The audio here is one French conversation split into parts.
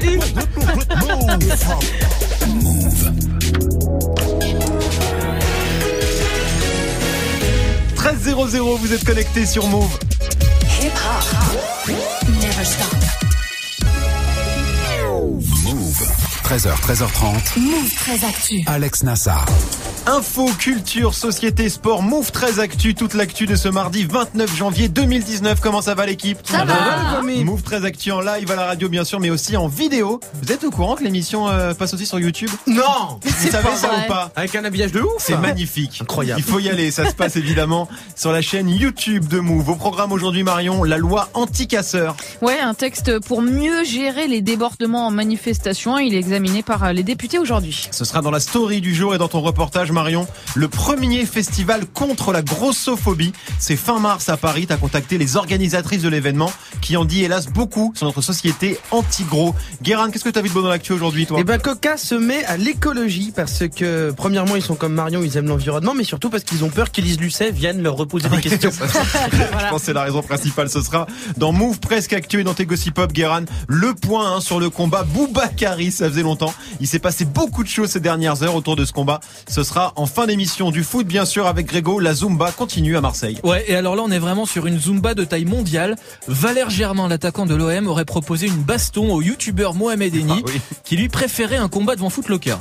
Salut. Mouv'. 13h00, vous êtes connectés sur Mouv'. Hip hop. Never stop. Mouv'. 13h, 13h30. Mouv' 13 Actu. Alex Nassar. Info, culture, société, sport, Mouv' 13 Actu, toute l'actu de ce mardi 29 janvier 2019. Comment ça va l'équipe ? Ça va les amis. Mouv' 13 Actu en live à la radio bien sûr, mais aussi en vidéo. Vous êtes au courant que l'émission passe aussi sur YouTube ? Non ! Vous savez ça ou pas ? Avec un habillage de ouf. C'est magnifique. Incroyable. Il faut y aller, ça se passe évidemment sur la chaîne YouTube de Mouv'. Au programme aujourd'hui, Marion, la loi anti-casseurs. Ouais, un texte pour mieux gérer les débordements en manifestation. Il est examiné par les députés aujourd'hui. Ce sera dans la story du jour et dans ton reportage, Marion, le premier festival contre la grossophobie. C'est fin mars à Paris. T'as contacté les organisatrices de l'événement qui en dit hélas beaucoup sur notre société anti-gros. Guéran, qu'est-ce que t'as vu de beau dans l'actu aujourd'hui, toi ? Eh ben, Coca se met à l'écologie parce que, premièrement, ils sont comme Marion, ils aiment l'environnement, mais surtout parce qu'ils ont peur qu'Élise Lucet vienne leur reposer des questions. Je pense que c'est la raison principale. Ce sera dans Mouv' Presque Actu et dans tes Gossip Pop, Guéran, le point sur le combat Booba Kaaris. Ça faisait longtemps. Il s'est passé beaucoup de choses ces dernières heures autour de ce combat. Ce sera en fin d'émission. Du foot bien sûr avec Grégo, la Zumba continue à Marseille. Ouais, et alors là on est vraiment sur une Zumba de taille mondiale. Valère Germain, l'attaquant de l'OM, aurait proposé une baston au youtubeur Mohamed Henni, qui lui préférait un combat devant Footlocker.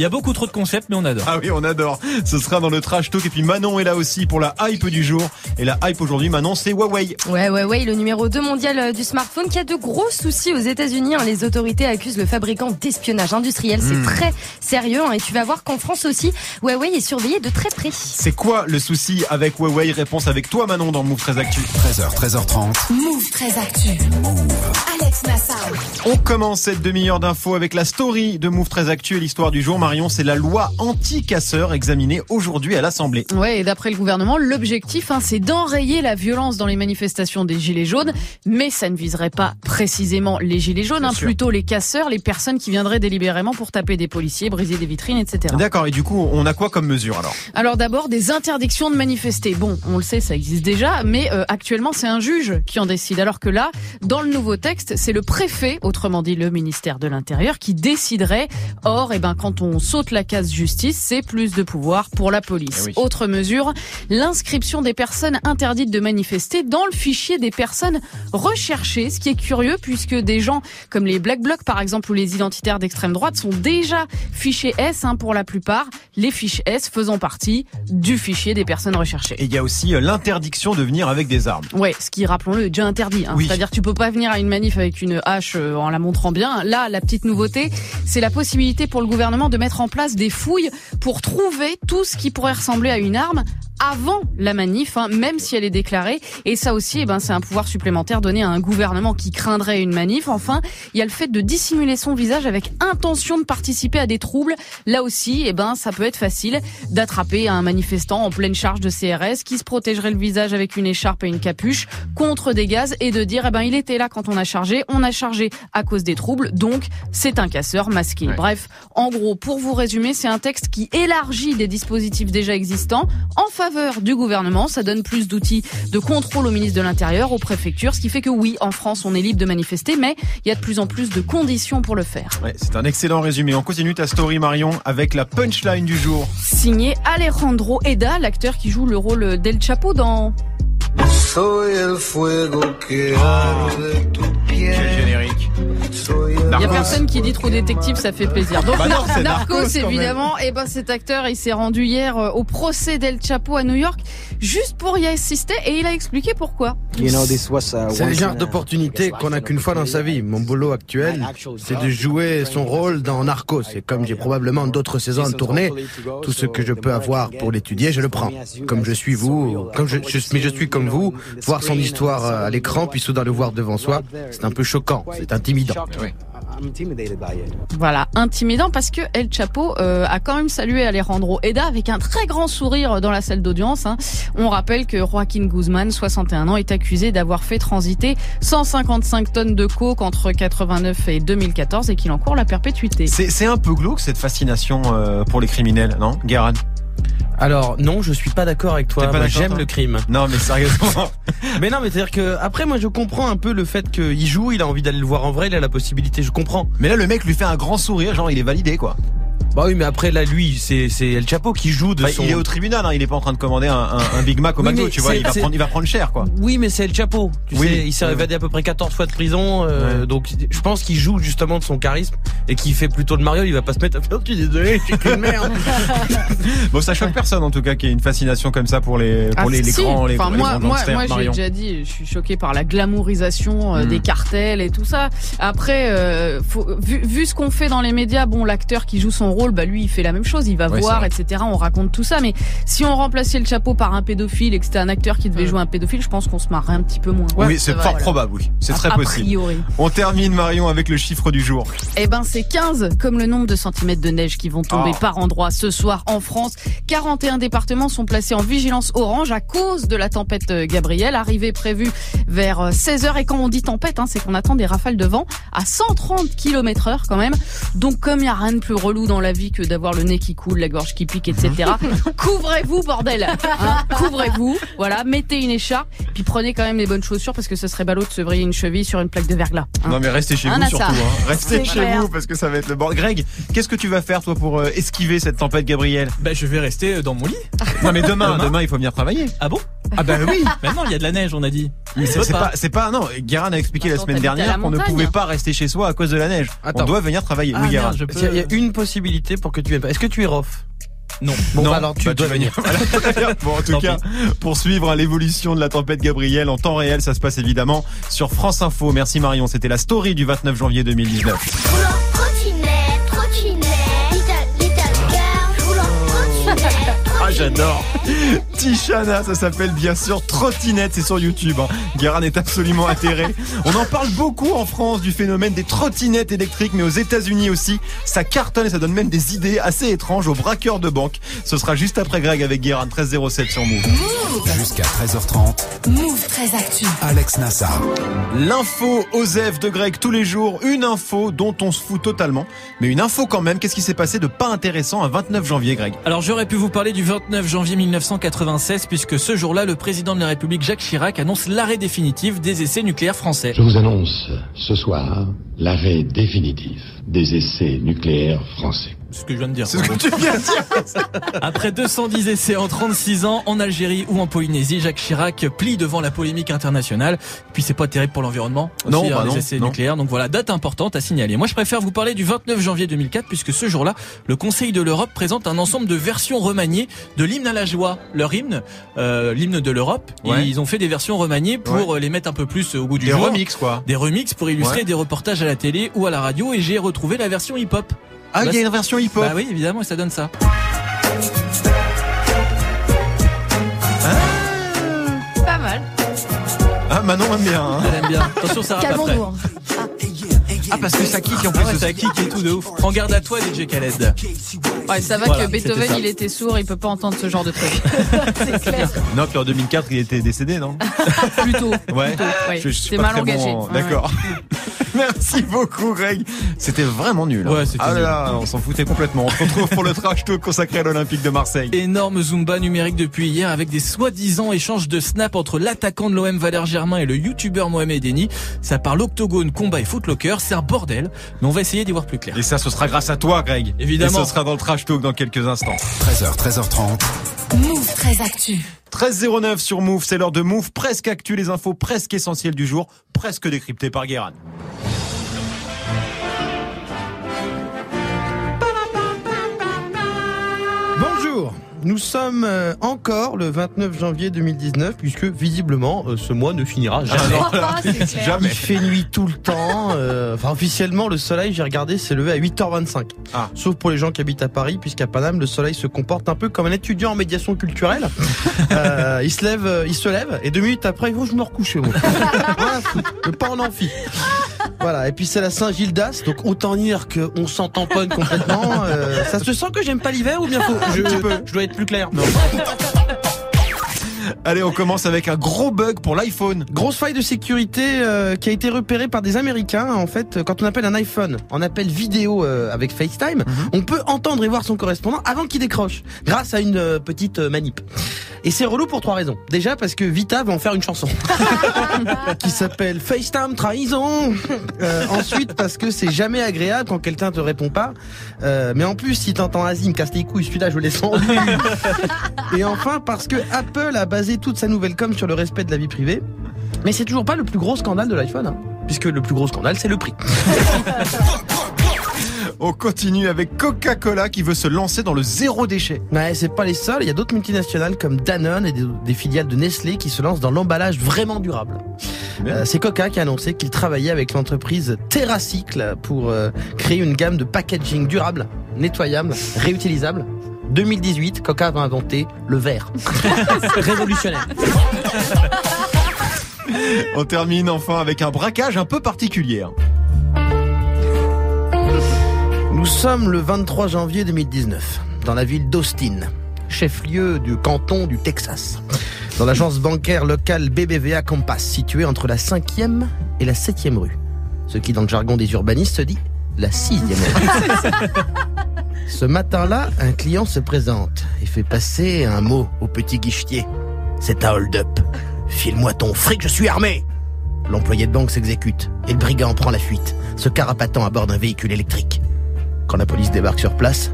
Il y a beaucoup trop de concepts mais on adore. Ah oui, on adore. Ce sera dans le trash talk et puis Manon est là aussi pour la hype du jour. Et la hype aujourd'hui, Manon, c'est Huawei. Ouais, Huawei, le numéro 2 mondial du smartphone qui a de gros soucis aux États-Unis. Les autorités accusent le fabricant d'espionnage industriel. C'est très sérieux et tu vas voir qu'en France aussi, Huawei est surveillé de très près. C'est quoi le souci avec Huawei ? Réponse avec toi, Manon, dans Mouv' 13 Actu. 13h, 13h30. Mouv' 13 Actu. Alex Nassar. On commence cette demi-heure d'infos avec la story de Mouv' 13 Actu et l'histoire du jour. Marion, c'est la loi anti-casseurs examinée aujourd'hui à l'Assemblée. Ouais, et d'après le gouvernement, l'objectif, c'est d'enrayer la violence dans les manifestations des Gilets jaunes, mais ça ne viserait pas précisément les Gilets jaunes, plutôt les casseurs, les personnes qui viendraient délibérément pour taper des policiers, briser des vitrines, etc. D'accord, et du coup, on a quoi comme mesure alors ? Alors d'abord, des interdictions de manifester. Bon, on le sait, ça existe déjà, mais actuellement, c'est un juge qui en décide. Alors que là, dans le nouveau texte, c'est le préfet, autrement dit le ministère de l'Intérieur, qui déciderait. Or, quand on saute la case justice, c'est plus de pouvoir pour la police. Oui. Autre mesure, l'inscription des personnes interdites de manifester dans le fichier des personnes recherchées, ce qui est curieux puisque des gens comme les Black Blocs, par exemple, ou les identitaires d'extrême droite sont déjà fichés S pour la plupart. Les fiches S faisant partie du fichier des personnes recherchées. Et il y a aussi l'interdiction de venir avec des armes. Ouais, ce qui, rappelons-le, est déjà interdit. C'est-à-dire que tu peux pas venir à une manif avec une hache en la montrant bien. Là, la petite nouveauté, c'est la possibilité pour le gouvernement de mettre en place des fouilles pour trouver tout ce qui pourrait ressembler à une arme avant la manif, même si elle est déclarée. Et ça aussi, c'est un pouvoir supplémentaire donné à un gouvernement qui craindrait une manif. Enfin, il y a le fait de dissimuler son visage avec intention de participer à des troubles. Là aussi, ça peut être facile d'attraper un manifestant en pleine charge de CRS qui se protégerait le visage avec une écharpe et une capuche contre des gaz et de dire il était là quand on a chargé à cause des troubles, donc c'est un casseur masqué. Ouais. Bref, en gros, pour vous résumer, c'est un texte qui élargit des dispositifs déjà existants en faveur du gouvernement. Ça donne plus d'outils de contrôle au ministre de l'Intérieur, aux préfectures, ce qui fait que oui, en France, on est libre de manifester, mais il y a de plus en plus de conditions pour le faire. Ouais, c'est un excellent résumé. On continue ta story, Marion, avec la punchline du jour. Signé Alejandro Edda, l'acteur qui joue le rôle d'El Chapo dans... Soy el fuego que arde tu piel. Quel générique. Il y a personne qui dit trop détective, ça fait plaisir. Donc c'est Narcos évidemment. Et cet acteur, il s'est rendu hier au procès d'El Chapo à New York juste pour y assister et il a expliqué pourquoi. C'est le genre d'opportunité qu'on n'a qu'une fois dans sa vie. Mon boulot actuel, c'est de jouer son rôle dans Narcos. Et comme j'ai probablement d'autres saisons à tourner, tout ce que je peux avoir pour l'étudier, je le prends. Comme je suis vous, je suis comme vous, voir son histoire à l'écran puis soudain le voir devant soi, c'est un peu choquant, c'est intimidant. Oui. Voilà, intimidant parce que El Chapo a quand même salué Alejandro Edda avec un très grand sourire dans la salle d'audience. On rappelle que Joaquin Guzman, 61 ans, est accusé d'avoir fait transiter 155 tonnes de coke entre 89 et 2014 et qu'il encourt la perpétuité. C'est un peu glauque cette fascination pour les criminels, non, Guéran ? Alors non, je suis pas d'accord avec toi. Moi, j'aime le crime. Non mais sérieusement. Mais non mais c'est à dire que après moi je comprends un peu le fait qu'il joue, il a envie d'aller le voir en vrai, il a la possibilité, je comprends. Mais là le mec lui fait un grand sourire, genre il est validé quoi. Bah oui mais après là lui c'est El Chapo qui joue de son... Il est au tribunal hein, il est pas en train de commander un Big Mac au McDo, oui, tu vois, il va prendre cher quoi. Oui mais c'est El Chapo, tu oui, sais, il s'est évadé à peu près 14 fois de prison ouais. Donc je pense qu'il joue justement de son charisme et qu'il fait plutôt de Mario, il va pas se mettre à faire oh, tu es désolé, je suis qu'une merde. Bon ça choque personne en tout cas qu'il y ait une fascination comme ça pour les grands moi j'ai déjà dit, je suis choqué par la glamourisation des cartels et tout ça. Après vu ce qu'on fait dans les médias, bon l'acteur qui joue son rôle, bah lui il fait la même chose, il va voir etc, on raconte tout ça, mais si on remplaçait le chapeau par un pédophile et que c'était un acteur qui devait jouer un pédophile, je pense qu'on se marrerait un petit peu moins. Oui c'est fort probable, oui c'est très possible. A priori. On termine Marion avec le chiffre du jour. Eh ben c'est 15, comme le nombre de centimètres de neige qui vont tomber par endroits ce soir en France. 41 départements sont placés en vigilance orange à cause de la tempête Gabriel, arrivée prévue vers 16h, et quand on dit tempête c'est qu'on attend des rafales de vent à 130 km/h quand même, donc comme il n'y a rien de plus relou dans la vie que d'avoir le nez qui coule, la gorge qui pique, etc. Couvrez-vous, bordel, couvrez-vous, voilà, mettez une écharpe, puis prenez quand même les bonnes chaussures parce que ce serait ballot de se vriller une cheville sur une plaque de verglas. Non mais restez chez vous surtout, restez chez vous parce que ça va être le bord. Greg, qu'est-ce que tu vas faire toi pour esquiver cette tempête Gabriel? Bah je vais rester dans mon lit. Non mais demain il faut venir travailler. Ah bon? Ah bah oui. Maintenant il y a de la neige on a dit. Mais c'est pas non, Guéran a expliqué la semaine dernière qu'on ne pouvait pas rester chez soi à cause de la neige. On doit venir travailler. Oui Guéran. Il y a une possibilité pour que tu aies pas. Est-ce que tu es rof? Non. Bon, non, bah alors tu dois venir. Bon, en tout cas, pour suivre l'évolution de la tempête Gabriel en temps réel, ça se passe évidemment sur France Info. Merci Marion, c'était la story du 29 janvier 2019. J'adore. Tishana, ça s'appelle bien sûr trottinette, c'est sur YouTube. Guéran est absolument atterré. On en parle beaucoup en France du phénomène des trottinettes électriques, mais aux États-Unis aussi, ça cartonne et ça donne même des idées assez étranges aux braqueurs de banque. Ce sera juste après Greg avec Guéran, 13.07 sur Mouv'. Jusqu'à 13h30. Mouv' 13 Actu. Alex Nassar. L'info OSEF de Greg tous les jours. Une info dont on se fout totalement, mais une info quand même. Qu'est-ce qui s'est passé de pas intéressant un 29 janvier, Greg? Alors j'aurais pu vous parler du 29 janvier 1996, puisque ce jour-là, le président de la République, Jacques Chirac, annonce l'arrêt définitif des essais nucléaires français. Je vous annonce ce soir l'arrêt définitif des essais nucléaires français. C'est ce que je viens de dire. C'est ce que tu viens de dire. Après 210 essais en 36 ans, en Algérie ou en Polynésie, Jacques Chirac plie devant la polémique internationale. Puis c'est pas terrible pour l'environnement aussi, non, bah les essais nucléaires. Donc voilà, date importante à signaler. Moi je préfère vous parler du 29 janvier 2004, puisque ce jour-là, le Conseil de l'Europe présente un ensemble de versions remaniées de l'hymne à la joie. Leur hymne, l'hymne de l'Europe, ils ont fait des versions remaniées pour les mettre un peu plus au goût du jour. Des remixes quoi. Des remixes pour illustrer des reportages à la télé ou à la radio, et j'ai retrouvé la version hip-hop. Ah, il y a une version hip-hop. Bah oui, évidemment, et ça donne ça. Ah. Pas mal. Ah, Manon aime bien. Hein. Elle aime bien. Attention, ça rate après. Ah, parce que ça kick en plus. Ça kick et tout de ouf. Prends garde à toi, DJ Khaled. Ouais, ça va que Beethoven, il était sourd, il peut pas entendre ce genre de truc. C'est clair. Non, puis en 2004, il était décédé, non? Plutôt. Ouais. Je suis pas mal très engagé. Bon... D'accord. Merci beaucoup, Greg. C'était vraiment nul. Hein. Ouais, c'était nul. Là, on s'en foutait complètement. On se retrouve pour le trash talk consacré à l'Olympique de Marseille. Énorme Zumba numérique depuis hier avec des soi-disant échanges de snaps entre l'attaquant de l'OM Valère Germain et le youtubeur Mohamed Henni. Ça parle octogone, combat et footlocker. C'est un bordel, mais on va essayer d'y voir plus clair. Et ça, ce sera grâce à toi, Greg. Évidemment. Et ce sera dans le trash talk dans quelques instants. 13h, 13h30. Mouv' 13 Actu. 13.09 sur Mouv', c'est l'heure de Mouv' presque Actu, les infos presque essentielles du jour, presque décryptées par Guéran. Bonjour, nous sommes encore le 29 janvier 2019 puisque visiblement ce mois ne finira jamais. Jamais. Il fait nuit tout le temps. Enfin officiellement le soleil, j'ai regardé, s'est levé à 8h25. Ah. Sauf pour les gens qui habitent à Paris, puisqu'à Paname le soleil se comporte un peu comme un étudiant en médiation culturelle. Il se lève et 2 minutes après il faut que je me recouche. Pas en amphi. Voilà, et puis c'est la Saint-Gildas, donc autant dire qu'on s'en tamponne complètement. Ça se sent que j'aime pas l'hiver ou bien je dois être plus clair. Non. Allez, on commence avec un gros bug pour l'iPhone. Grosse faille de sécurité qui a été repérée par des Américains. En fait, quand on appelle un iPhone en appel vidéo avec FaceTime, on peut entendre et voir son correspondant avant qu'il décroche, grâce à une petite manip. Et c'est relou pour trois raisons. Déjà parce que Vita va en faire une chanson qui s'appelle FaceTime Trahison. Ensuite parce que c'est jamais agréable quand quelqu'un te répond pas. Mais en plus si t'entends Asie me casse les couilles, celui-là je l'ai senti. Et enfin parce que Apple a basé toute sa nouvelle com sur le respect de la vie privée. Mais c'est toujours pas le plus gros scandale de l'iPhone, hein, puisque le plus gros scandale c'est le prix. On continue avec Coca-Cola qui veut se lancer dans le zéro déchet. Ouais, c'est pas les seuls, il y a d'autres multinationales comme Danone et des filiales de Nestlé qui se lancent dans l'emballage vraiment durable. C'est Coca qui a annoncé qu'il travaillait avec l'entreprise TerraCycle pour créer une gamme de packaging durable, nettoyable, réutilisable. 2018, Coca va inventer le verre. Révolutionnaire. On termine enfin avec un braquage un peu particulier. Nous sommes le 23 janvier 2019, dans la ville d'Austin, chef-lieu du canton du Texas, dans l'agence bancaire locale BBVA Compass, située entre la 5e et la 7e rue. Ce qui, dans le jargon des urbanistes, se dit la 6e rue. Ce matin-là, un client se présente et fait passer un mot au petit guichetier. C'est un hold-up. File-moi ton fric, je suis armé. L'employé de banque s'exécute et le brigand prend la fuite, se carapatant à bord d'un véhicule électrique. Quand la police débarque sur place,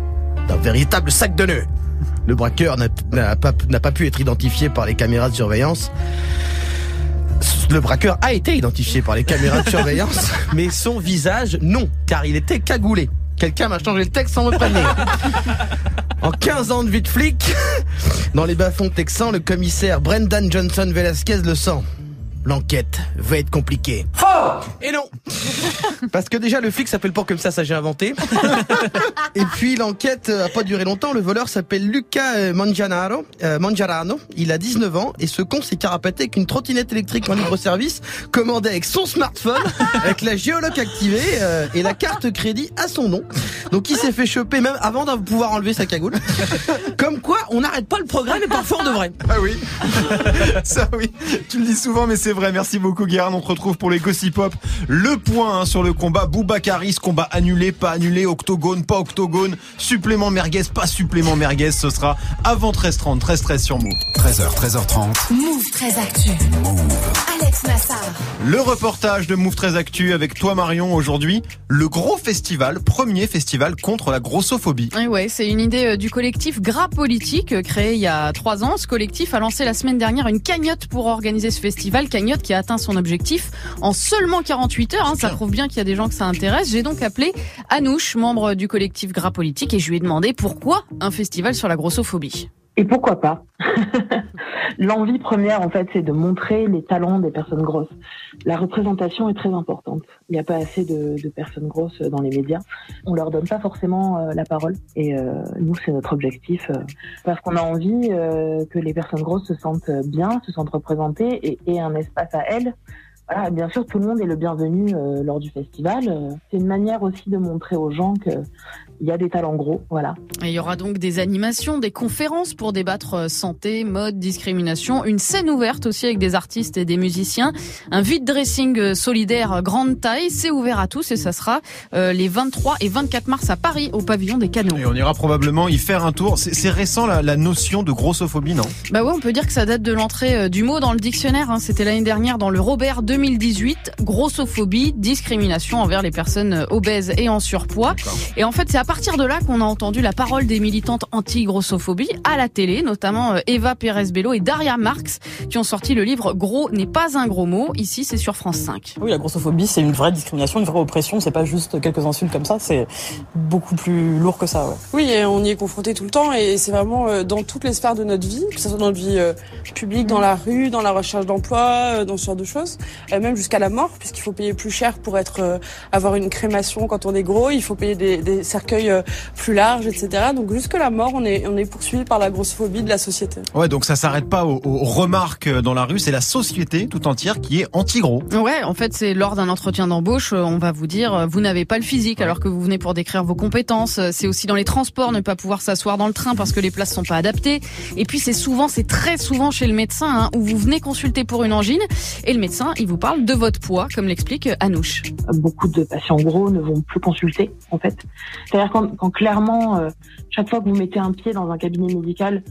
d'un véritable sac de nœuds. Le braqueur n'a pas pu être identifié par les caméras de surveillance. Le braqueur a été identifié par les caméras de surveillance, mais son visage, non, car il était cagoulé. Quelqu'un m'a changé le texte sans me prévenir. En 15 ans de vie de flic, dans les bas-fonds texans, le commissaire Brendan Johnson Velasquez le sent. L'enquête va être compliquée. Oh ! Et non ! Parce que déjà, le flic s'appelle pas comme ça j'ai inventé. Et puis, l'enquête a pas duré longtemps. Le voleur s'appelle Luca Mangiarano. Il a 19 ans et ce con s'est carapaté avec une trottinette électrique en libre-service, commandée avec son smartphone, avec la géoloc activée et la carte crédit à son nom. Donc, il s'est fait choper même avant de pouvoir enlever sa cagoule. Comme quoi, on n'arrête pas le programme et parfois on devrait. Ah oui. Ça oui. Tu me dis souvent, mais c'est vrai, merci beaucoup Guéran. On te retrouve pour les Gossip Pop. Le point hein, sur le combat Booba Kaaris, combat annulé, pas annulé, octogone, pas octogone, supplément merguez, pas supplément merguez. Ce sera avant 13h30, 13h13 sur Mouv'. 13h, 13h30. Mouv' 13 Actu. Alex Nassar. Le reportage de Mouv' 13 Actu avec toi Marion aujourd'hui. Le gros festival, premier festival contre la grossophobie. Et ouais, c'est une idée du collectif Gras Politique créé il y a 3 ans. Ce collectif a lancé la semaine dernière une cagnotte pour organiser ce festival. Cagnotte qui a atteint son objectif en seulement 48 heures. Hein, ça prouve bien qu'il y a des gens que ça intéresse. J'ai donc appelé Anouche, membre du collectif Gras Politique, et je lui ai demandé pourquoi un festival sur la grossophobie. Et pourquoi pas ? L'envie première, en fait, c'est de montrer les talents des personnes grosses. La représentation est très importante. Il n'y a pas assez de personnes grosses dans les médias. On leur donne pas forcément la parole. Et nous, c'est notre objectif. Parce qu'on a envie que les personnes grosses se sentent bien, se sentent représentées et aient un espace à elles. Voilà, bien sûr, tout le monde est le bienvenu lors du festival. C'est une manière aussi de montrer aux gens qu'il y a des talents gros. Voilà. Et il y aura donc des animations, des conférences pour débattre santé, mode, discrimination. Une scène ouverte aussi avec des artistes et des musiciens. Un vide-dressing solidaire grande taille. C'est ouvert à tous et ça sera les 23 et 24 mars à Paris, au pavillon des Canaux. Et on ira probablement y faire un tour. C'est récent la notion de grossophobie, non ? Bah ouais, on peut dire que ça date de l'entrée du mot dans le dictionnaire. Hein. C'était l'année dernière dans le Robert 2018, grossophobie, discrimination envers les personnes obèses et en surpoids. D'accord. Et en fait, c'est à partir de là qu'on a entendu la parole des militantes anti-grossophobie à la télé, notamment Eva Pérez-Bello et Daria Marx, qui ont sorti le livre « Gros n'est pas un gros mot ». Ici, c'est sur France 5. Oui, la grossophobie, c'est une vraie discrimination, une vraie oppression. C'est pas juste quelques insultes comme ça, c'est beaucoup plus lourd que ça. Ouais. Oui, et on y est confronté tout le temps et c'est vraiment dans toutes les sphères de notre vie, que ce soit dans notre vie publique, dans la rue, dans la recherche d'emploi, dans ce genre de choses. même jusqu'à la mort, puisqu'il faut payer plus cher pour avoir une crémation quand on est gros, il faut payer des cercueils plus larges, etc. Donc jusque la mort, on est poursuivi par la grossophobie de la société. Ouais, donc ça s'arrête pas aux remarques dans la rue, c'est la société tout entière qui est anti-gros. Ouais, en fait, c'est lors d'un entretien d'embauche, on va vous dire, vous n'avez pas le physique alors que vous venez pour décrire vos compétences. C'est aussi dans les transports, ne pas pouvoir s'asseoir dans le train parce que les places sont pas adaptées. Et puis c'est très souvent chez le médecin, hein, où vous venez consulter pour une angine et le médecin, il vous parle de votre poids, comme l'explique Anouche. Beaucoup de patients gros ne vont plus consulter, en fait. C'est-à-dire quand clairement, chaque fois que vous mettez un pied dans un cabinet médical,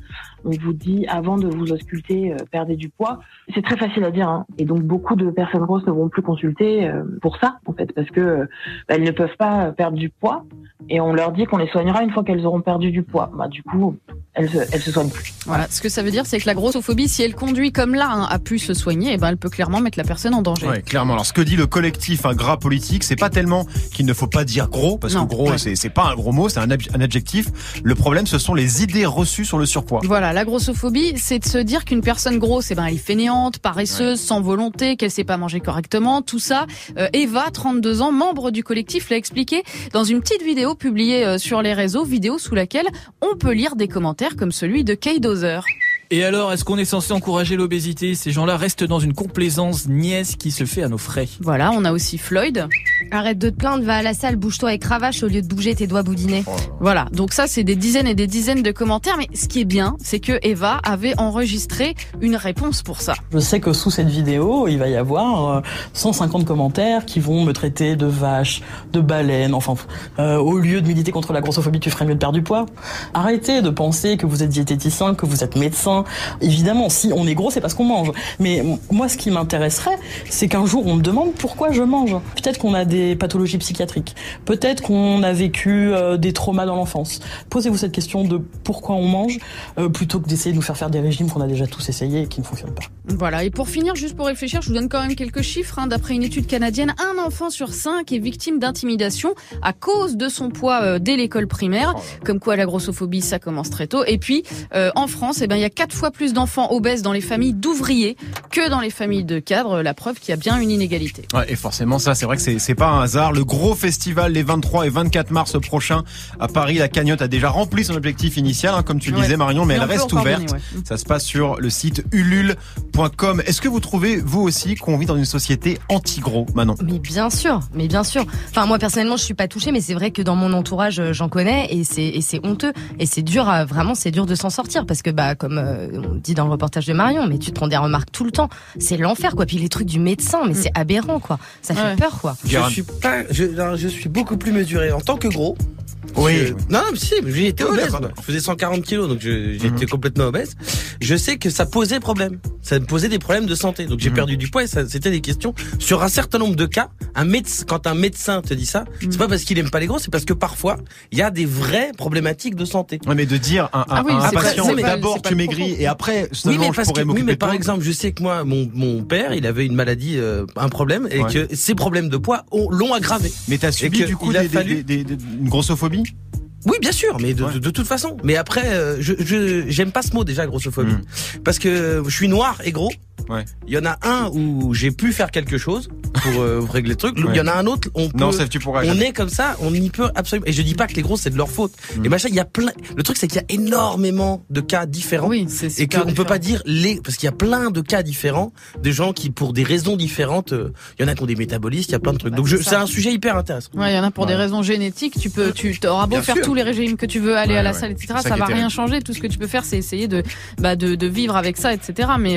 on vous dit, avant de vous ausculter, perdez du poids. C'est très facile à dire, hein. Et donc beaucoup de personnes grosses ne vont plus consulter pour ça, en fait, parce que elles ne peuvent pas perdre du poids. Et on leur dit qu'on les soignera une fois qu'elles auront perdu du poids. Bah, du coup, elles se soignent plus. Voilà. Ce que ça veut dire, c'est que la grossophobie, si elle conduit comme là, hein, à plus se soigner, elle peut clairement mettre la personne en danger. Ouais, clairement. Alors, ce que dit le collectif, Gras Politique, c'est pas tellement qu'il ne faut pas dire gros, parce que gros, c'est pas un gros mot, c'est un adjectif. Le problème, ce sont les idées reçues sur le surpoids. Voilà. La grossophobie, c'est de se dire qu'une personne grosse, elle est fainéante, paresseuse, sans volonté, qu'elle sait pas manger correctement, tout ça. Eva, 32 ans, membre du collectif, l'a expliqué dans une petite vidéo publiée sur les réseaux, vidéo sous laquelle on peut lire des commentaires comme celui de Kay Dozer. Et alors, est-ce qu'on est censé encourager l'obésité ? Ces gens-là restent dans une complaisance niaise qui se fait à nos frais. Voilà, on a aussi Floyd. Arrête de te plaindre, va à la salle, bouge-toi et cravache au lieu de bouger tes doigts boudinés. Voilà, donc ça c'est des dizaines et des dizaines de commentaires, mais ce qui est bien, c'est que Eva avait enregistré une réponse pour ça. Je sais que sous cette vidéo, il va y avoir 150 commentaires qui vont me traiter de vache, de baleine, enfin, au lieu de militer contre la grossophobie, tu ferais mieux de perdre du poids. Arrêtez de penser que vous êtes diététicien, que vous êtes médecin. Évidemment, si on est gros, c'est parce qu'on mange. Mais moi, ce qui m'intéresserait, c'est qu'un jour, on me demande pourquoi je mange. Peut-être qu'on a des pathologies psychiatriques. Peut-être qu'on a vécu des traumas dans l'enfance. Posez-vous cette question de pourquoi on mange, plutôt que d'essayer de nous faire des régimes qu'on a déjà tous essayés et qui ne fonctionnent pas. Voilà. Et pour finir, juste pour réfléchir, je vous donne quand même quelques chiffres. D'après une étude canadienne, 1 enfant sur 5 est victime d'intimidation à cause de son poids dès l'école primaire. Comme quoi, la grossophobie, ça commence très tôt. Et puis, en France, il y a 4 fois plus d'enfants obèses dans les familles d'ouvriers que dans les familles de cadres, la preuve qu'il y a bien une inégalité. Ouais, et forcément ça, c'est vrai que c'est pas un hasard. Le gros festival les 23 et 24 mars prochains à Paris, la cagnotte a déjà rempli son objectif initial, comme tu le disais Marion, mais elle reste ouverte. Ça se passe sur le site ulule.com. Est-ce que vous trouvez, vous aussi, qu'on vit dans une société anti-gros, Manon ? Mais bien sûr. Enfin, moi personnellement, je suis pas touchée, mais c'est vrai que dans mon entourage, j'en connais et c'est honteux et c'est dur, vraiment c'est dur de s'en sortir parce que comme on dit dans le reportage de Marion, mais tu te prends des remarques tout le temps, c'est l'enfer . Puis les trucs du médecin, mais c'est aberrant ça fait peur Je suis beaucoup plus mesuré en tant que gros. J'étais obèse. Je faisais 140 kilos, donc j'étais complètement obèse. Je sais que ça posait problème. Ça me posait des problèmes de santé. Donc j'ai perdu du poids et ça, c'était des questions. Sur un certain nombre de cas, quand un médecin te dit ça, c'est pas parce qu'il aime pas les gros, c'est parce que parfois, il y a des vraies problématiques de santé. Ouais, mais de dire à un patient, d'abord tu maigris et après, je pourrais m'occuper. Oui, mais par exemple, je sais que moi, mon père, il avait une maladie, un problème et que ses problèmes de poids l'ont aggravé. Mais t'as subi du coup une grossophobie? Oui, bien sûr, mais de toute façon. Mais après, j'aime pas ce mot déjà, grossophobie, parce que je suis noir et gros. Ouais. Il y en a un où j'ai pu faire quelque chose pour régler le truc. Il y en a un autre, on est comme ça, on y peut absolument. Et je dis pas que les gros c'est de leur faute. Et machin, il y a plein. Le truc c'est qu'il y a énormément de cas différents. Oui, c'est qu'on peut pas dire parce qu'il y a plein de cas différents, des gens qui pour des raisons différentes, il y en a qui ont des métabolistes, il y a plein de trucs. Donc c'est un sujet hyper intéressant. Ouais, il y en a pour des raisons génétiques. Tu auras beau faire tous les régimes que tu veux, aller à la salle, etc. Ça va rien changer. Tout ce que tu peux faire, c'est essayer de vivre avec ça, etc. Mais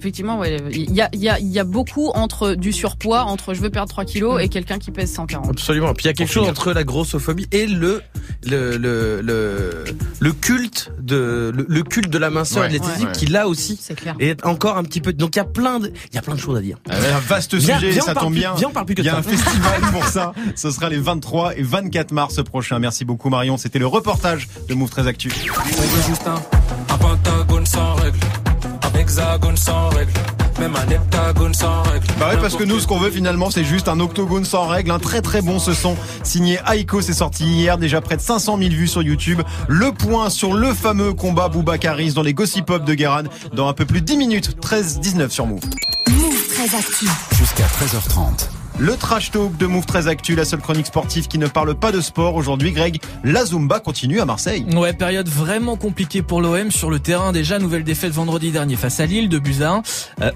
effectivement, il y a beaucoup entre du surpoids, entre je veux perdre 3 kilos et quelqu'un qui pèse 140. Absolument. Et puis il y a quelque chose entre la grossophobie et le culte le culte de la minceur, de l'esthétique, qui là aussi est encore un petit peu. Donc il y a plein de choses à dire. Un vaste sujet, ça tombe bien. Il y a un festival pour ça. Ce sera les 23 et 24 mars prochains. Merci beaucoup Marion. C'était le reportage de Mouv' 13 Actu. Un pentagone sans règle. Hexagone sans règle, même un heptagone sans règle. Bah oui, parce que nous, ce qu'on veut finalement, c'est juste un octogone sans règle. Un très très bon ce son signé Aiko, c'est sorti hier, déjà près de 500 000 vues sur YouTube. Le point sur le fameux combat Booba Kaaris dans les gossip-pop de Guéran dans un peu plus de 10 minutes, 13-19 sur Mouv'. 13 Actu. Jusqu'à 13h30. Le trash talk de Mouv' 13 Actu, la seule chronique sportive qui ne parle pas de sport. Aujourd'hui, Greg, la Zumba continue à Marseille. Ouais, période vraiment compliquée pour l'OM sur le terrain. Déjà, nouvelle défaite vendredi dernier face à Lille, 2-1.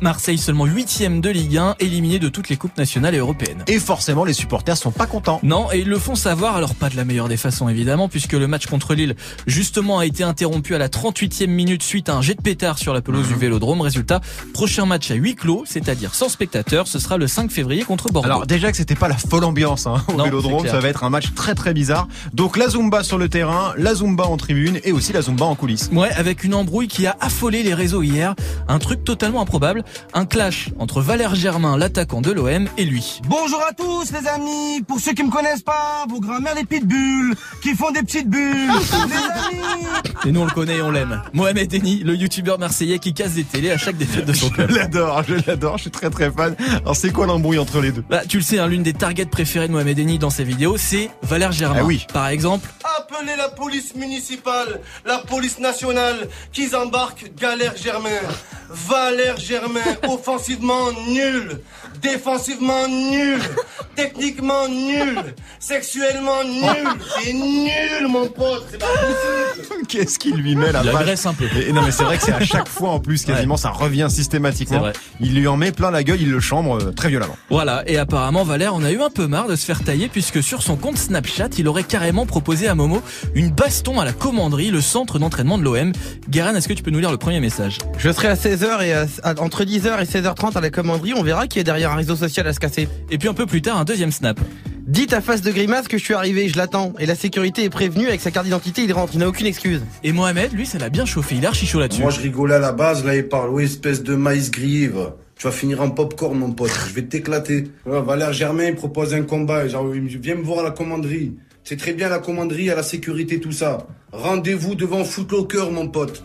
Marseille seulement 8ème de Ligue 1, éliminé de toutes les coupes nationales et européennes. Et forcément, les supporters sont pas contents. Non, et ils le font savoir, alors pas de la meilleure des façons évidemment, puisque le match contre Lille, justement, a été interrompu à la 38ème minute suite à un jet de pétard sur la pelouse du Vélodrome. Résultat, prochain match à huis clos, c'est-à-dire sans spectateurs, ce sera le 5 février contre Bordeaux. Alors déjà que c'était pas la folle ambiance au Vélodrome, ça va être un match très très bizarre. Donc la Zumba sur le terrain, la Zumba en tribune et aussi la Zumba en coulisses. Ouais, avec une embrouille qui a affolé les réseaux hier, un truc totalement improbable, un clash entre Valère Germain, l'attaquant de l'OM, et lui. Bonjour à tous les amis, pour ceux qui me connaissent pas, vos grands-mères des pitbulls qui font des petites bulles, les amis. Et nous on le connaît et on l'aime. Mohamed Henni, le youtubeur marseillais qui casse des télés à chaque défaite de son club. Je l'adore, je suis très très fan. Alors c'est quoi l'embrouille entre les deux? Bah, tu le sais, l'une des targets préférées de Mohamed Henni dans ses vidéos, c'est Valère Germain. Ah oui. Par exemple, appelez la police municipale, la police nationale, qu'ils embarquent Valère Germain. Valère Germain, offensivement nul, défensivement nul, techniquement nul, sexuellement nul. C'est nul, mon pote, c'est pas possible. Qu'est-ce qu'il lui met la vache? Il agresse un peu. Et non, mais c'est vrai que c'est à chaque fois, en plus, quasiment, ça revient systématiquement. Il lui en met plein la gueule, il le chambre très violemment. Voilà. Et apparemment, Valère en a eu un peu marre de se faire tailler, puisque sur son compte Snapchat, il aurait carrément proposé à Momo une baston à la commanderie, le centre d'entraînement de l'OM. Guéran, est-ce que tu peux nous lire le premier message? Je serai à 16h et entre 10h et 16h30 à la commanderie, on verra qui est derrière un réseau social à se casser. Et puis un peu plus tard, un deuxième snap. Dis ta face de grimace que je suis arrivé, je l'attends. Et la sécurité est prévenue, avec sa carte d'identité, il rentre, il n'a aucune excuse. Et Mohamed, lui, ça l'a bien chauffé, il a archi chaud là-dessus. Moi, je rigolais à la base, là, il parle, oui, espèce de maïs gris. Tu vas finir en popcorn, mon pote. Je vais t'éclater. Voilà, Valère Germain, il propose un combat. Genre, viens me voir à la commanderie. C'est très bien la commanderie, à la sécurité, tout ça. Rendez-vous devant Footlocker, mon pote.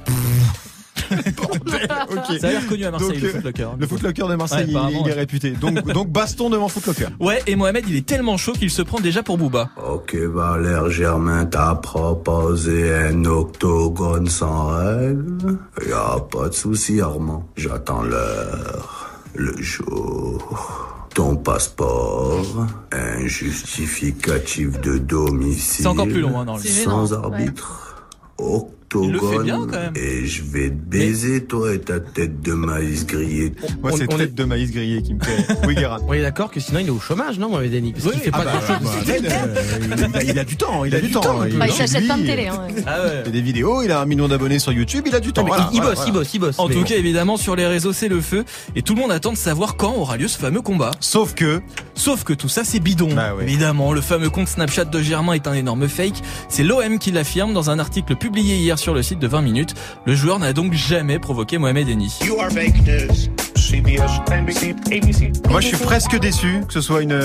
Bordel, okay. Ça a l'air connu à Marseille, donc, le Footlocker. Le Footlocker de Marseille, ouais, il est réputé. Donc baston devant Footlocker. Ouais, et Mohamed, il est tellement chaud qu'il se prend déjà pour Booba. Ok, Valère Germain, t'as proposé un octogone sans règles. Y'a pas de souci, Armand. J'attends l'heure, le jour. Ton passeport, un justificatif de domicile. C'est encore plus long, non, sans arbitre. Ouais. Ok. Le fait bien, quand même. Et je vais te baiser, toi et ta tête de maïs grillée. Moi, c'est tête de maïs grillée qui me fait. Oui, Guérin. On est d'accord que sinon il est au chômage, non, Mohamed Henni? Parce qu'il fait pas grand-chose. Il a du temps, il a du temps. Il s'achète plein de télé. Il fait des vidéos, il a 1 million d'abonnés sur YouTube, il a du temps. Il bosse. En tout cas, évidemment, sur les réseaux, c'est le feu. Et tout le monde attend de savoir quand aura lieu ce fameux combat. Sauf que tout ça, c'est bidon. Évidemment, le fameux compte Snapchat de Germain est un énorme fake. C'est l'OM qui l'affirme dans un article publié hier sur le site de 20 minutes. Le joueur n'a donc jamais provoqué Mohamed Henni. Moi, je suis presque déçu que ce soit une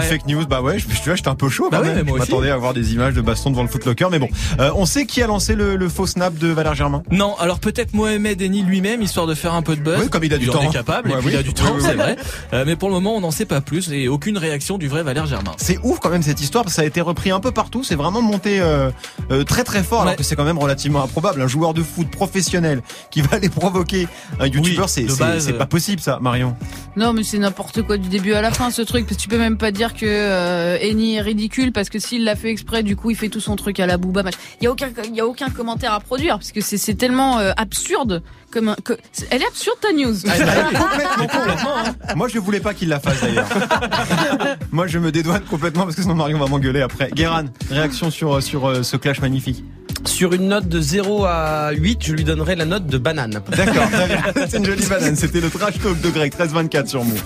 fake news. Bah ouais, tu vois, j'étais un peu chaud. Je m'attendais à avoir des images de baston devant le Footlocker, mais bon. On sait qui a lancé le faux snap de Valère Germain? Non, alors peut-être Mohamed Henni lui-même, histoire de faire un peu de buzz. Oui, comme il a du temps. Il en est capable, et puis il a du temps, c'est vrai. Mais pour le moment, on n'en sait pas plus et aucune réaction du vrai Valère Germain. C'est ouf quand même cette histoire, parce que ça a été repris un peu partout. C'est vraiment monté très très fort, alors que c'est quand même relativement improbable. Un joueur de foot professionnel qui va aller provoquer un youtubeur, c'est pas possible ça, Marion. Non, mais c'est n'importe quoi du début à la fin, ce truc, parce que tu peux même pas dire que Henni est ridicule, parce que s'il l'a fait exprès, du coup il fait tout son truc à la Booba. Il y a aucun commentaire à produire, parce que c'est tellement absurde. Elle est absurde, ta news. Complètement. Moi je voulais pas qu'il la fasse d'ailleurs. Moi je me dédouane complètement, parce que sinon Marion va m'engueuler après. Guéran, réaction sur ce clash magnifique. Sur une note de 0 à 8, je lui donnerai la note de banane. D'accord, très bien. C'est une jolie banane. C'était le trash talk de Greg, 13-24 sur Mouv'.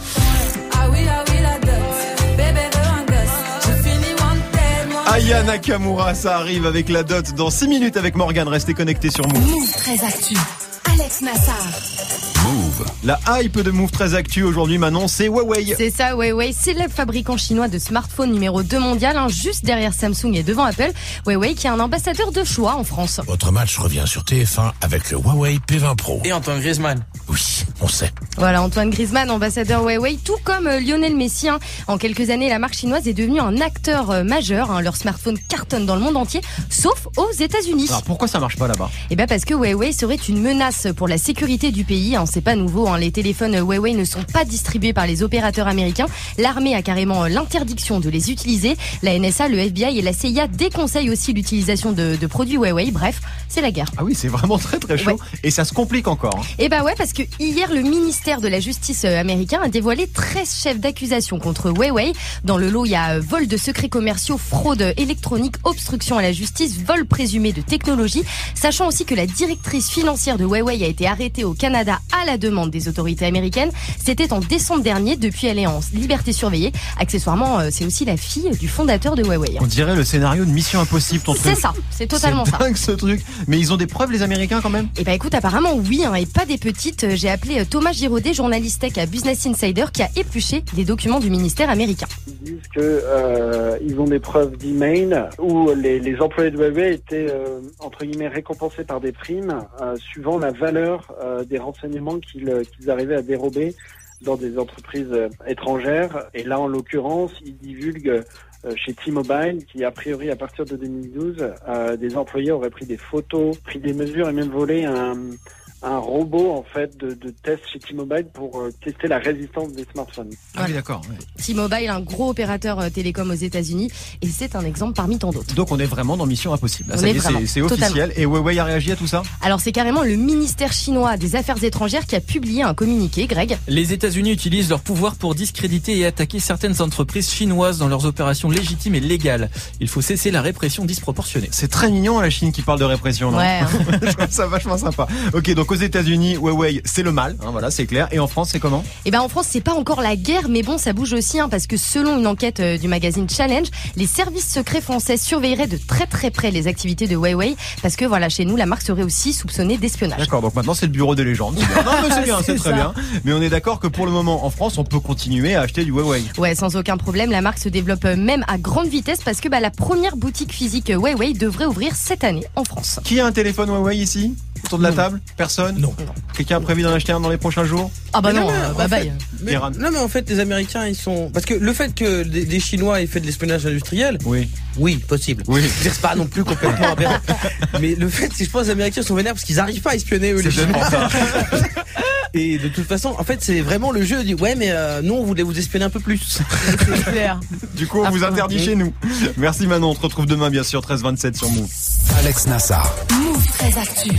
Aya Nakamura, ça arrive avec la dot dans 6 minutes avec Morgane. Restez connectés sur Mouv'. Mouv' 13 Actu. Alex Nassar. Mouv'. La hype de Mouv' 13 Actu aujourd'hui, Manon, c'est Huawei. C'est ça, Huawei, célèbre fabricant chinois de smartphones numéro 2 mondial, juste derrière Samsung et devant Apple. Huawei qui a un ambassadeur de choix en France. Votre match revient sur TF1 avec le Huawei P20 Pro. Et Antoine Griezmann. Oui, on sait. Voilà, Antoine Griezmann, ambassadeur Huawei, tout comme Lionel Messi. En quelques années, la marque chinoise est devenue un acteur majeur. Leur smartphone cartonne dans le monde entier, sauf aux États-Unis. Alors pourquoi ça marche pas là-bas ? Eh bien parce que Huawei serait une menace pour la sécurité du pays. c'est pas nouveau, hein. Les téléphones Huawei ne sont pas distribués par les opérateurs américains. L'armée a carrément l'interdiction de les utiliser. La NSA, le FBI et la CIA déconseillent aussi l'utilisation de produits Huawei. Bref, c'est la guerre. Ah oui, c'est vraiment très très chaud. Ouais. Et ça se complique encore. Hein. Et bah ouais, parce que hier, le ministère de la Justice américain a dévoilé 13 chefs d'accusation contre Huawei. Dans le lot, il y a vol de secrets commerciaux, fraude électronique, obstruction à la justice, vol présumé de technologie. Sachant aussi que la directrice financière de Huawei a été arrêtée au Canada à la demande des autorités américaines. C'était en décembre dernier. Depuis, elle est en liberté surveillée. Accessoirement, c'est aussi la fille du fondateur de Huawei. On dirait le scénario de Mission Impossible, ton truc. C'est ça, c'est totalement ça. C'est dingue ce truc. Mais ils ont des preuves, les Américains, quand même ? Eh bah écoute, apparemment oui, hein, et pas des petites. J'ai appelé Thomas Giraudet, journaliste tech à Business Insider, qui a épluché les documents du ministère américain. Ils disent qu'ils ont des preuves d'email où les employés de Huawei étaient, entre guillemets, récompensés par des primes suivant la valeur des renseignements qu'ils arrivaient à dérober dans des entreprises étrangères. Et là, en l'occurrence, ils divulguent chez T-Mobile, qui a priori à partir de 2012, des employés auraient pris des photos, pris des mesures et même volé un robot en fait de test chez T-Mobile pour tester la résistance des smartphones. Ah oui, d'accord. Oui. T-Mobile, un gros opérateur télécom aux États-Unis, et c'est un exemple parmi tant d'autres. Donc on est vraiment dans Mission Impossible. Là, c'est officiel. Totalement. Et Huawei a réagi à tout ça ? Alors c'est carrément le ministère chinois des Affaires étrangères qui a publié un communiqué, Greg. Les États-Unis utilisent leur pouvoir pour discréditer et attaquer certaines entreprises chinoises dans leurs opérations légitimes et légales. Il faut cesser la répression disproportionnée. C'est très mignon, la Chine qui parle de répression, non ? Ouais. Je trouve ça vachement sympa. Ok, donc aux États-Unis, Huawei, c'est le mal, hein, voilà, c'est clair. Et en France, c'est comment ? Eh ben, en France, c'est pas encore la guerre, mais bon, ça bouge aussi, hein, parce que selon une enquête du magazine Challenge, les services secrets français surveilleraient de très très près les activités de Huawei, parce que voilà, chez nous, la marque serait aussi soupçonnée d'espionnage. D'accord, donc maintenant, c'est le bureau des légendes. Non, mais c'est bien, c'est très bien. Mais on est d'accord que pour le moment, en France, on peut continuer à acheter du Huawei. Ouais, sans aucun problème, la marque se développe même à grande vitesse, parce que bah, la première boutique physique Huawei devrait ouvrir cette année en France. Qui a un téléphone Huawei ici ? Autour de la table ? Personne ? Non. Quelqu'un a prévu d'en acheter un dans les prochains jours ? Ah bah non, bye. Non, mais en fait, les Américains, ils sont... Parce que le fait que des Chinois aient fait de l'espionnage industriel... Oui. Oui, possible. Oui. C'est pas non plus complètement aberrant. Mais le fait, c'est je pense que les Américains sont vénères parce qu'ils n'arrivent pas à espionner, eux, les Chinois. Et de toute façon, en fait, c'est vraiment le jeu. Ouais, mais nous, on voulait vous espionner un peu plus. C'est clair. Du coup, on vous interdit chez nous. Merci Manon, on te retrouve demain, bien sûr, 13h27 sur Mouv'. Alex Nassar. Mouv' 13 Actu.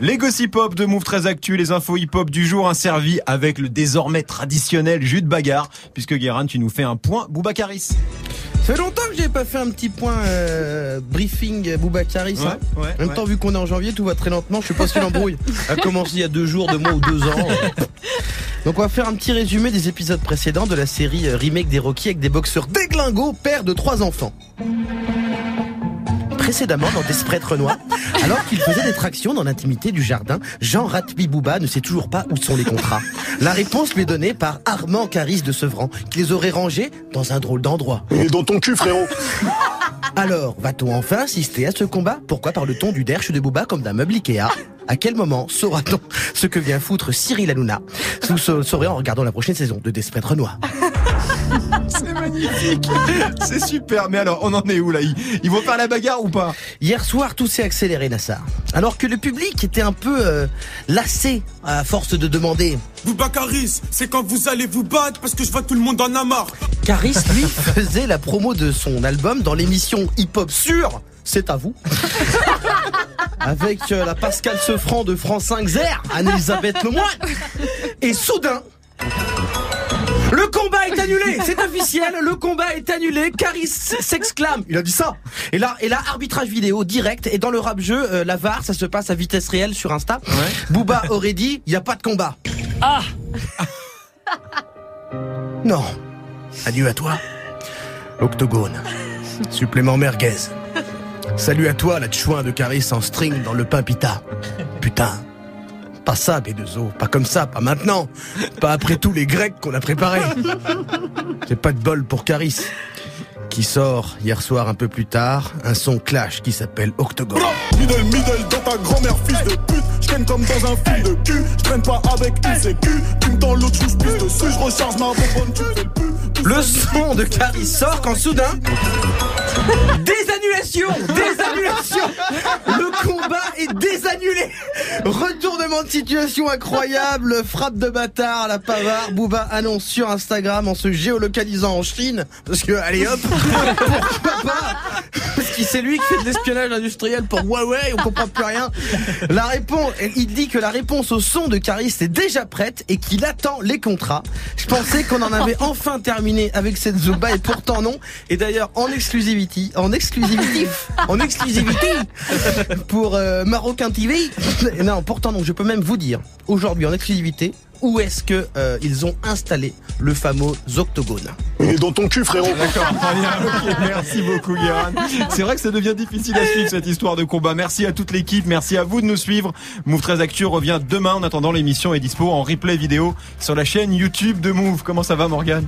Les gossip-hop de Mouv' 13 Actu, les infos hip-hop du jour, servi avec le désormais traditionnel jus de bagarre, puisque Guéran, tu nous fais un point Booba Kaaris. Ça fait longtemps que j'ai pas fait un petit point briefing Booba Kaaris. Ouais, hein. En même temps, vu qu'on est en janvier, tout va très lentement. Je sais pas si l'embrouille a commencé il y a 2 jours, 2 mois ou 2 ans. Donc on va faire un petit résumé des épisodes précédents de la série remake des Rocky avec des boxeurs déglingos, père de 3 enfants. Précédemment dans Des Prêtres Noirs, alors qu'il faisait des tractions dans l'intimité du jardin, Jean Ratbi Bouba ne sait toujours pas où sont les contrats. La réponse lui est donnée par Armand Kaaris de Sevran, qui les aurait rangés dans un drôle d'endroit. Il est dans ton cul, frérot. Alors, va-t-on enfin assister à ce combat ? Pourquoi parle-t-on du derche de Bouba comme d'un meuble Ikea ? À quel moment saura-t-on ce que vient foutre Cyril Hanouna ? Vous saurez en regardant la prochaine saison de Des Prêtres Noirs. C'est magnifique, c'est super. Mais alors, on en est où là ? Ils vont faire la bagarre ou pas ? Hier soir, tout s'est accéléré, Nassar. Alors que le public était un peu lassé à force de demander. Booba Kaaris, c'est quand vous allez vous battre parce que je vois tout le monde en a marre. Kaaris, lui, faisait la promo de son album dans l'émission hip-hop sur C'est à vous. Avec la Pascale Sefranc de France 5 ZER, Anne-Elisabeth Lemoine. Et soudain... Le combat est annulé, c'est officiel, le combat est annulé, Kaaris s'exclame. Il a dit ça. Et là, arbitrage vidéo direct, et dans le rap-jeu, la VAR, ça se passe à vitesse réelle sur Insta. Ouais. Booba aurait dit, il n'y a pas de combat. Ah. Non. Adieu à toi, Octogone. Supplément merguez. Salut à toi, la tchouin de Kaaris en string dans le pain pita. Putain. Pas ça, B2O, pas comme ça, pas maintenant, pas après tous les Grecs qu'on a préparés. C'est pas de bol pour Kaaris, qui sort hier soir un peu plus tard un son clash qui s'appelle Octogone. Middle dans ta grand-mère, fils de pute, je traîne comme dans un film de cul, je traîne pas avec une sécu, tu me dans l'autre chose, plus dessus, je recharge ma bonbonne, tu fais le pute. Le son de Kaaris sort quand soudain... Des annulations. Le combat est est désannulé. Retournement de situation incroyable, frappe de bâtard à la Pavard. Booba annonce sur Instagram en se géolocalisant en Chine, parce que allez hop, pourquoi pas, parce que c'est lui qui fait de l'espionnage industriel pour Huawei, on comprend plus rien. La réponse, il dit que la réponse au son de Kaaris est déjà prête et qu'il attend les contrats. Je pensais qu'on en avait enfin terminé avec cette Zumba et pourtant non. Et d'ailleurs en exclusivité pour Marocain TV. Non, pourtant non, je peux même vous dire aujourd'hui en exclusivité où est-ce que ils ont installé le fameux octogone. Et dans ton cul, frérot. D'accord, très bien. Merci beaucoup, Guéran. C'est vrai que ça devient difficile à suivre, cette histoire de combat. Merci à toute l'équipe, merci à vous de nous suivre. Mouv' 13 Actu revient demain. En attendant, l'émission est dispo en replay vidéo sur la chaîne YouTube de Mouv'. Comment ça va, Morgane?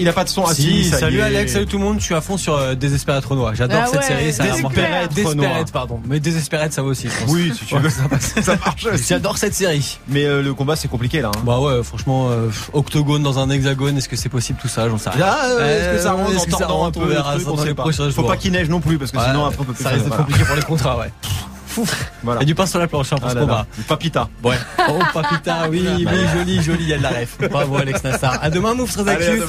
Il a pas de son assis. Si, salut Alex, salut tout le monde. Je suis à fond sur Désespérate Renoir. J'adore cette série. Ça Désespérate, pardon. Mais Désespérate, ça va aussi. Oui, si tu veux. Ça marche aussi. J'adore cette série. Mais le combat, c'est compliqué là. Hein. Bah ouais, franchement, octogone dans un hexagone, est-ce que c'est possible tout ça? J'en sais rien. Est-ce que ça rentre en temps un peu? Faut pas qu'il neige non plus, parce que sinon après on peut plus. Ça risque d'être compliqué pour les contrats, ouais. Voilà. Et du pain sur la planche, hein, pour ce combat. Du papita. Ouais. Oh, papita, oui, joli, joli, il y a de la ref. Bravo, Alex Nassar. À demain, Mouv' 13 Actu.